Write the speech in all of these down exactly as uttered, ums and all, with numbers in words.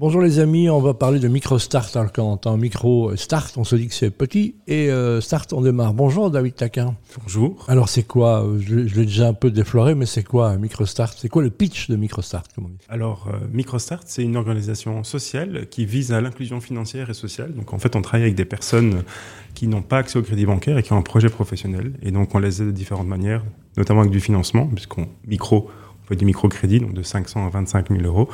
Bonjour les amis, on va parler de MicroStart. Alors quand on entend MicroStart, on se dit que c'est petit et euh, Start, on démarre. Bonjour David Taquin. Bonjour. Alors c'est quoi, je, je l'ai déjà un peu défloré, mais c'est quoi MicroStart? C'est quoi le pitch de MicroStart, comme on dit? Alors euh, MicroStart, c'est une organisation sociale qui vise à l'inclusion financière et sociale. Donc en fait, on travaille avec des personnes qui n'ont pas accès au crédit bancaire et qui ont un projet professionnel. Et donc on les aide de différentes manières, notamment avec du financement, puisqu'on micro, on fait du microcrédit, donc de cinq cents à vingt-cinq mille euros.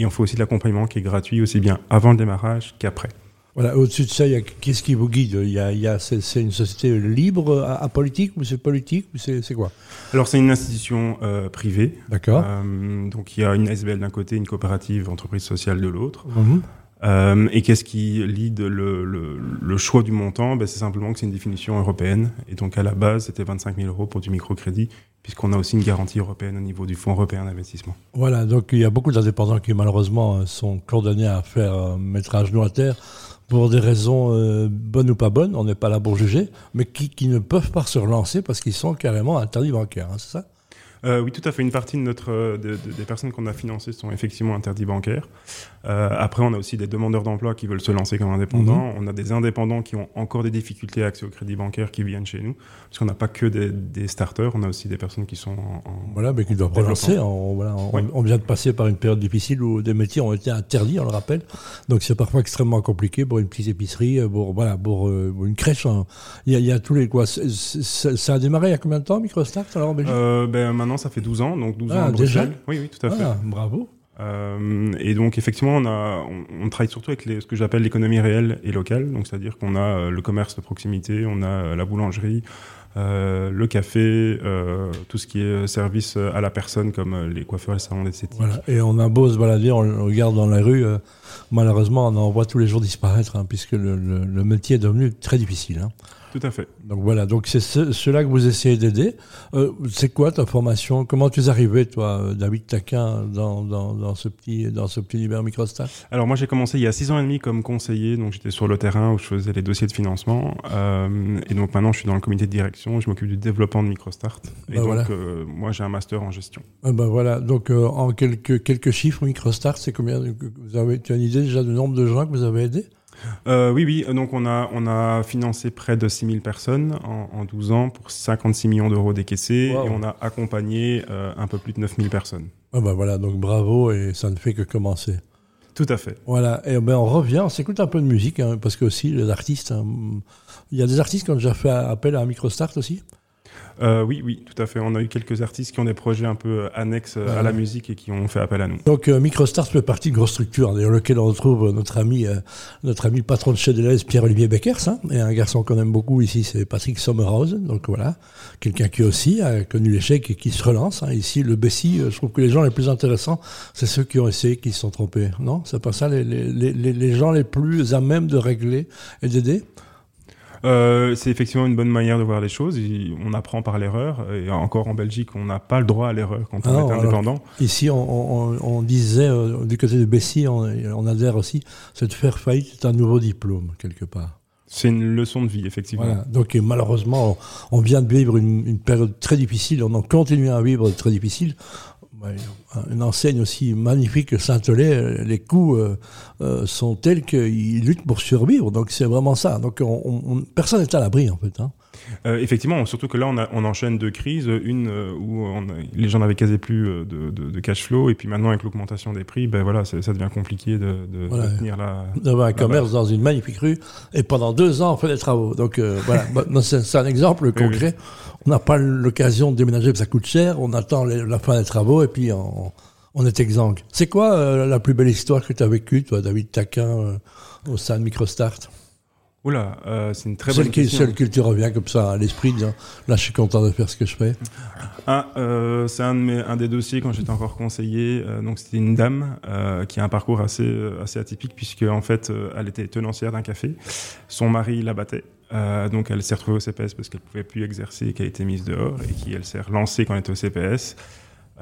Et on fait aussi de l'accompagnement qui est gratuit, aussi bien avant le démarrage qu'après. Voilà, au-dessus de ça, il y a, qu'est-ce qui vous guide? Il y a, il y a, c'est, c'est une société libre, apolitique, ou c'est politique, ou c'est, c'est quoi? Alors, c'est une institution euh, privée. D'accord. Euh, donc, il y a une S B L d'un côté, une coopérative, entreprise sociale de l'autre. Mmh. Euh, et qu'est-ce qui lead le, le, le choix du montant? Ben, c'est simplement que c'est une définition européenne. Et donc, à la base, c'était vingt-cinq mille euros pour du microcrédit, puisqu'on a aussi une garantie européenne au niveau du Fonds européen d'investissement. Voilà, donc il y a beaucoup d'indépendants qui, malheureusement, sont condamnés à faire euh, mettre à genoux à terre pour des raisons euh, bonnes ou pas bonnes, on n'est pas là pour juger, mais qui, qui ne peuvent pas se relancer parce qu'ils sont carrément interdits bancaires, hein, c'est ça? Euh, oui, tout à fait. Une partie de notre, de, de, des personnes qu'on a financées sont effectivement interdits bancaires. Euh, après, on a aussi des demandeurs d'emploi qui veulent se lancer comme indépendants. Mmh. On a des indépendants qui ont encore des difficultés à accès au crédit bancaire qui viennent chez nous. Parce qu'on n'a pas que des, des starters, on a aussi des personnes qui sont en, en voilà, mais qui doivent relancer. On, voilà, on, oui. on vient de passer par une période difficile où des métiers ont été interdits, on le rappelle. Donc, c'est parfois extrêmement compliqué pour une petite épicerie, pour, voilà, pour, euh, pour une crèche. Hein. Il, y a, il y a tous les quoi. C'est, c'est, ça a démarré il y a combien de temps, MicroStart, alors en Belgique? euh, ben, Maintenant, ça fait douze ans, donc douze ah, ans à Bruxelles. Déjà? Oui, oui, tout à ah, fait. Bravo. Euh, et donc, effectivement, on, a, on, on travaille surtout avec les, ce que j'appelle l'économie réelle et locale. Donc, c'est-à-dire qu'on a le commerce de proximité, on a la boulangerie, euh, le café, euh, tout ce qui est service à la personne, comme les coiffeurs, les salons d'esthétique. Voilà. Et on a beau se balader, on le regarde dans la rue. Euh, malheureusement, on en voit tous les jours disparaître, hein, puisque le, le, le métier est devenu très difficile. Hein. Tout à fait. Donc voilà, donc c'est ce, cela que vous essayez d'aider. Euh, c'est quoi ta formation? Comment tu es arrivé, toi, David Taquin, dans, dans, dans ce petit dans ce petit univers MicroStart? Alors moi, j'ai commencé il y a six ans et demi comme conseiller, donc j'étais sur le terrain où je faisais les dossiers de financement. Euh, et donc maintenant, je suis dans le comité de direction, je m'occupe du développement de MicroStart. Et ben donc, voilà. euh, moi, j'ai un master en gestion. Ah ben voilà, donc euh, en quelques, quelques chiffres, MicroStart, c'est combien? Vous avez, tu as une idée déjà du nombre de gens que vous avez aidés? Euh, oui, oui. Donc, on a, on a financé près de six mille personnes en, en douze ans pour cinquante-six millions d'euros décaissés. Wow. Et on a accompagné euh, un peu plus de neuf mille personnes. Ah bah voilà, donc bravo et ça ne fait que commencer. Tout à fait. Voilà, et ben on revient, on s'écoute un peu de musique, hein, parce que aussi les artistes, hein, il y a des artistes qui ont déjà fait appel à un MicroStart aussi. Euh, oui, oui, tout à fait. On a eu quelques artistes qui ont des projets un peu annexes à la musique et qui ont fait appel à nous. Donc, euh, MicroStart fait partie de grosse structure, d'ailleurs, lequel on retrouve notre ami, euh, notre ami patron de chez Deleuze, Pierre-Olivier Beckers, hein, et un garçon qu'on aime beaucoup ici, c'est Patrick Sommerhausen. Donc, voilà. Quelqu'un qui aussi a connu l'échec et qui se relance, hein. Ici, le Bessie, je trouve que les gens les plus intéressants, c'est ceux qui ont essayé, qui se sont trompés. Non? C'est pas ça, les, les, les, les gens les plus à même de régler et d'aider? Euh, c'est effectivement une bonne manière de voir les choses. On apprend par l'erreur. Et encore en Belgique, on n'a pas le droit à l'erreur quand on ah, est indépendant. Ici, on, on, on disait, euh, du côté de Bessie, on, on adhère aussi, c'est de faire faillite, c'est un nouveau diplôme, quelque part. C'est une leçon de vie, effectivement. Voilà. Donc, et malheureusement, on, on vient de vivre une, une période très difficile. On en continue à vivre très difficile. Une enseigne aussi magnifique que Saint-Olay, les coûts euh, euh, sont tels qu'ils luttent pour survivre. Donc c'est vraiment ça. Donc on, on, personne n'est à l'abri en fait. Hein. Euh, effectivement, surtout que là on, a, on enchaîne deux crises, une euh, où on a, les gens n'avaient quasi plus de, de, de cash flow, et puis maintenant avec l'augmentation des prix, ben voilà, ça devient compliqué de, de, voilà, de tenir la. D'avoir un commerce dans une magnifique rue, et pendant deux ans on fait des travaux. Donc euh, voilà, bah, c'est, c'est un exemple concret. Oui, oui. On n'a pas l'occasion de déménager parce que ça coûte cher. On attend les, la fin des travaux et puis on, on est exsangue. C'est quoi euh, la plus belle histoire que tu as vécue, toi, David Taquin, euh, au sein de MicroStart? Oula, euh, c'est une très celle bonne qui, question. Celle qui te revient comme ça à l'esprit, disant, là je suis content de faire ce que je fais. Ah, euh, c'est un, de mes, un des dossiers quand j'étais encore conseiller. Euh, donc c'était une dame euh, qui a un parcours assez, assez atypique puisque en fait euh, elle était tenancière d'un café. Son mari la battait. Euh, donc elle s'est retrouvée au C P S parce qu'elle ne pouvait plus exercer et qu'elle a été mise dehors et qui elle s'est relancée quand elle était au C P S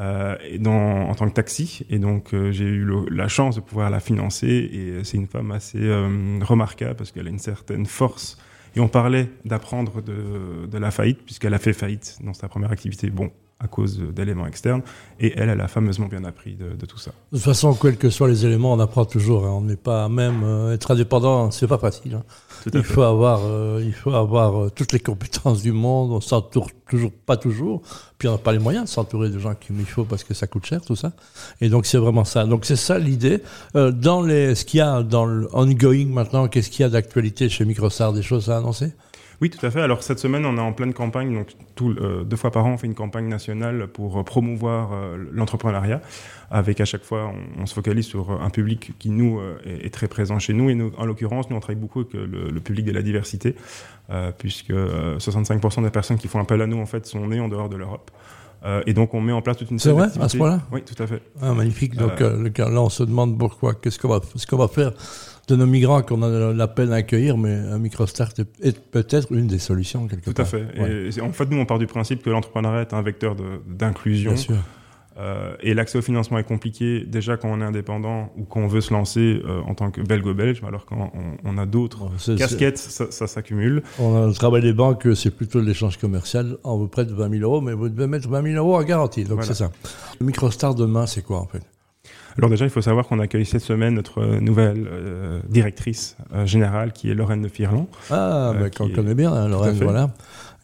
euh, et dans, en tant que taxi et donc euh, j'ai eu le, la chance de pouvoir la financer et c'est une femme assez euh, remarquable parce qu'elle a une certaine force et on parlait d'apprendre de, de la faillite puisqu'elle a fait faillite dans sa première activité. Bon, à cause d'éléments externes. Et elle, elle a fameusement bien appris de, de tout ça. De toute façon, quels que soient les éléments, on apprend toujours. Hein. On n'est pas même... Euh, être indépendant, c'est pas facile. Hein. Tout à il, fait. Faut avoir, euh, il faut avoir euh, toutes les compétences du monde. On s'entoure toujours, pas toujours. Puis on n'a pas les moyens de s'entourer de gens qu'il faut parce que ça coûte cher, tout ça. Et donc, c'est vraiment ça. Donc, c'est ça l'idée. Euh, dans les, ce qu'il y a dans le ongoing maintenant, qu'est-ce qu'il y a d'actualité chez MicroStart, des choses à annoncer ? Oui, tout à fait. Alors, cette semaine, on est en pleine campagne. Donc, tout, euh, deux fois par an, on fait une campagne nationale pour euh, promouvoir euh, l'entrepreneuriat. Avec, à chaque fois, on, on se focalise sur un public qui, nous, euh, est, est très présent chez nous. Et nous, en l'occurrence, nous, on travaille beaucoup avec le, le public de la diversité, euh, puisque euh, soixante-cinq pour cent des personnes qui font appel à nous, en fait, sont nées en dehors de l'Europe. Euh, et donc, on met en place toute une série d'activités. C'est vrai, à ce point-là ? Oui, tout à fait. Ah, magnifique. Donc, euh, le, là, on se demande pourquoi, qu'est-ce qu'on va, ce qu'on va faire de nos migrants qu'on a la peine à accueillir, mais un MicroStart est peut-être une des solutions, quelque part. Tout à fait. Ouais. Et en fait, nous, on part du principe que l'entrepreneuriat est un vecteur de, d'inclusion. Bien sûr. Euh, et l'accès au financement est compliqué, déjà quand on est indépendant ou quand on veut se lancer euh, en tant que belgo-belge, alors quand on, on a d'autres c'est, casquettes, c'est... Ça, ça s'accumule. On a le travail des banques, c'est plutôt de l'échange commercial, on vous prête vingt mille euros, mais vous devez mettre vingt mille euros à garantie, donc voilà. C'est ça. Le MicroStart demain, c'est quoi en fait ? Alors déjà, il faut savoir qu'on accueille cette semaine notre nouvelle euh, directrice euh, générale, qui est Lorraine de Firlon. Ah, euh, bah, qu'on est... connaît bien, hein, Lorraine, voilà.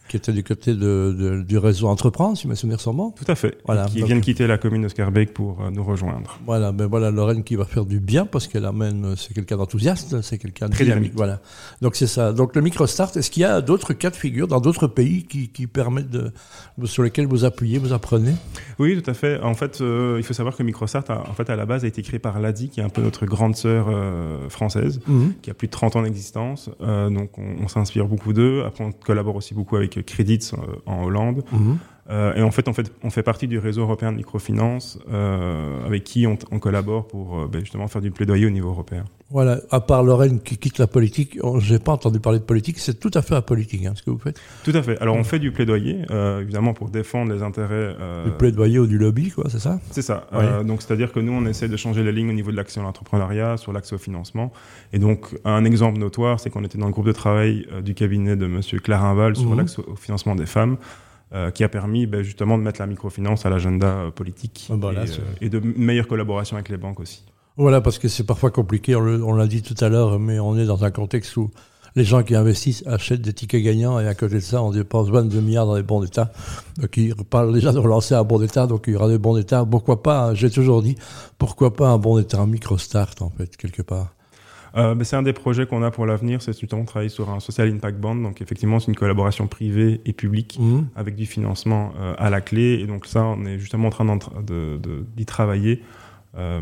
Qui était du côté de, de, du réseau Entreprendre, si mes souvenirs sont bons. Tout à fait, voilà, qui donc, vient de quitter la commune de Scarbeck pour euh, nous rejoindre. Voilà, ben voilà, Lorraine qui va faire du bien, parce qu'elle amène, c'est quelqu'un d'enthousiaste, c'est quelqu'un de très dynamique. Voilà. Donc c'est ça, donc le MicroStart, est-ce qu'il y a d'autres cas de figure dans d'autres pays qui, qui permettent, de, sur lesquels vous appuyez, vous apprenez ? Oui, tout à fait. En fait, euh, il faut savoir que MicroStart, a, en fait, à la base, a été créé par Ladi, qui est un peu notre grande sœur euh, française, mm-hmm. qui a plus de trente ans d'existence, euh, donc on, on s'inspire beaucoup d'eux, après on collabore aussi beaucoup avec Crédits en Hollande. Mmh. Euh, et en fait, en fait, on fait partie du réseau européen de microfinance euh, avec qui on, on collabore pour euh, ben justement faire du plaidoyer au niveau européen. Voilà, à part Lorraine qui quitte la politique, on, j'ai pas entendu parler de politique, c'est tout à fait apolitique hein, ce que vous faites. Tout à fait, alors on fait du plaidoyer, euh, évidemment pour défendre les intérêts... Euh... Du plaidoyer ou du lobby, quoi, c'est ça ? C'est ça, oui. euh, donc c'est-à-dire que nous on essaie de changer les lignes au niveau de l'accès à l'entrepreneuriat, sur l'accès au financement, et donc un exemple notoire, c'est qu'on était dans le groupe de travail euh, du cabinet de M. Clarinval sur mmh. l'accès au financement des femmes, Euh, qui a permis ben, justement de mettre la microfinance à l'agenda euh, politique ah bah là, et, euh, et de m- meilleure collaboration avec les banques aussi. Voilà, parce que c'est parfois compliqué, on, le, on l'a dit tout à l'heure, mais on est dans un contexte où les gens qui investissent achètent des tickets gagnants et à côté de ça, on dépense vingt-deux milliards dans les bons d'État. Donc ils parlent déjà de relancer un bon d'État, donc il y aura des bons d'État. Pourquoi pas, hein, j'ai toujours dit, pourquoi pas un bon d'État, un micro-start en fait, quelque part. Euh, ben c'est un des projets qu'on a pour l'avenir, c'est justement travailler sur un social impact bond, donc effectivement c'est une collaboration privée et publique mmh. avec du financement euh, à la clé, et donc ça on est justement en train de, de, d'y travailler euh,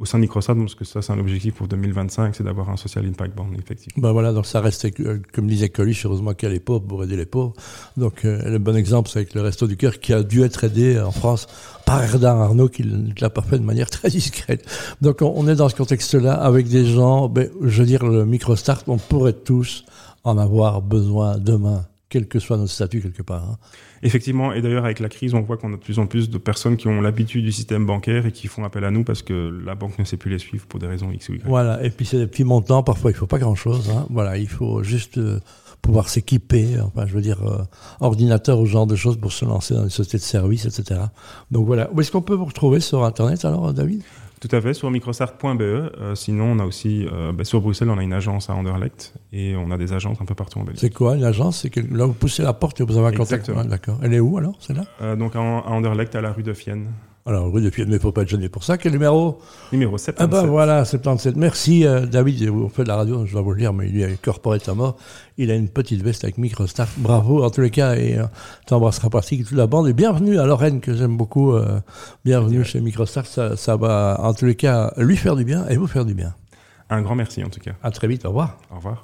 au sein de MicroStart, parce que ça c'est un objectif pour deux mille vingt-cinq, c'est d'avoir un social impact bond effectivement. Ben voilà, donc ça reste, comme disait Coluche, heureusement qu'elle est pauvre pour aider les pauvres, donc euh, le bon exemple c'est avec le Resto du Coeur qui a dû être aidé en France par Bernard Arnault qui ne l'a pas fait de manière très discrète. Donc on est dans ce contexte-là avec des gens, ben, je veux dire le MicroStart, on pourrait tous en avoir besoin demain, quel que soit notre statut quelque part. Hein. Effectivement, et d'ailleurs avec la crise, on voit qu'on a de plus en plus de personnes qui ont l'habitude du système bancaire et qui font appel à nous parce que la banque ne sait plus les suivre pour des raisons X ou Y. Voilà, et puis c'est des petits montants, parfois il ne faut pas grand-chose, hein. Voilà, il faut juste... Euh, pouvoir s'équiper, enfin je veux dire euh, ordinateur ou ce genre de choses pour se lancer dans une société de services, et cetera. Donc voilà. Où est-ce qu'on peut vous retrouver sur Internet alors, David ? Tout à fait, sur microstart point b e. Euh, sinon, on a aussi, euh, bah, sur Bruxelles, on a une agence à Anderlecht et on a des agences un peu partout en Belgique. C'est quoi une agence ? C'est quel... Là, vous poussez la porte et vous avez un contact. Ouais, d'accord. Elle est où alors, celle-là ? euh, Donc à Anderlecht, à la rue de Fienne. Alors, rue de Fienne, mais il ne faut pas être gêné pour ça. Quel numéro ? Numéro soixante-dix-sept. Ah ben voilà, soixante-dix-sept. Merci euh, David, on fait de la radio, je dois vous le dire, mais il est corporate à mort. Il a une petite veste avec MicroStart. Bravo en tous les cas, et euh, t'embrasseras partie toute la bande. Et bienvenue à Lorraine, que j'aime beaucoup. Euh, bienvenue chez MicroStart, ça, ça va en tous les cas lui faire du bien et vous faire du bien. Un grand merci en tout cas. À très vite, au revoir. Au revoir.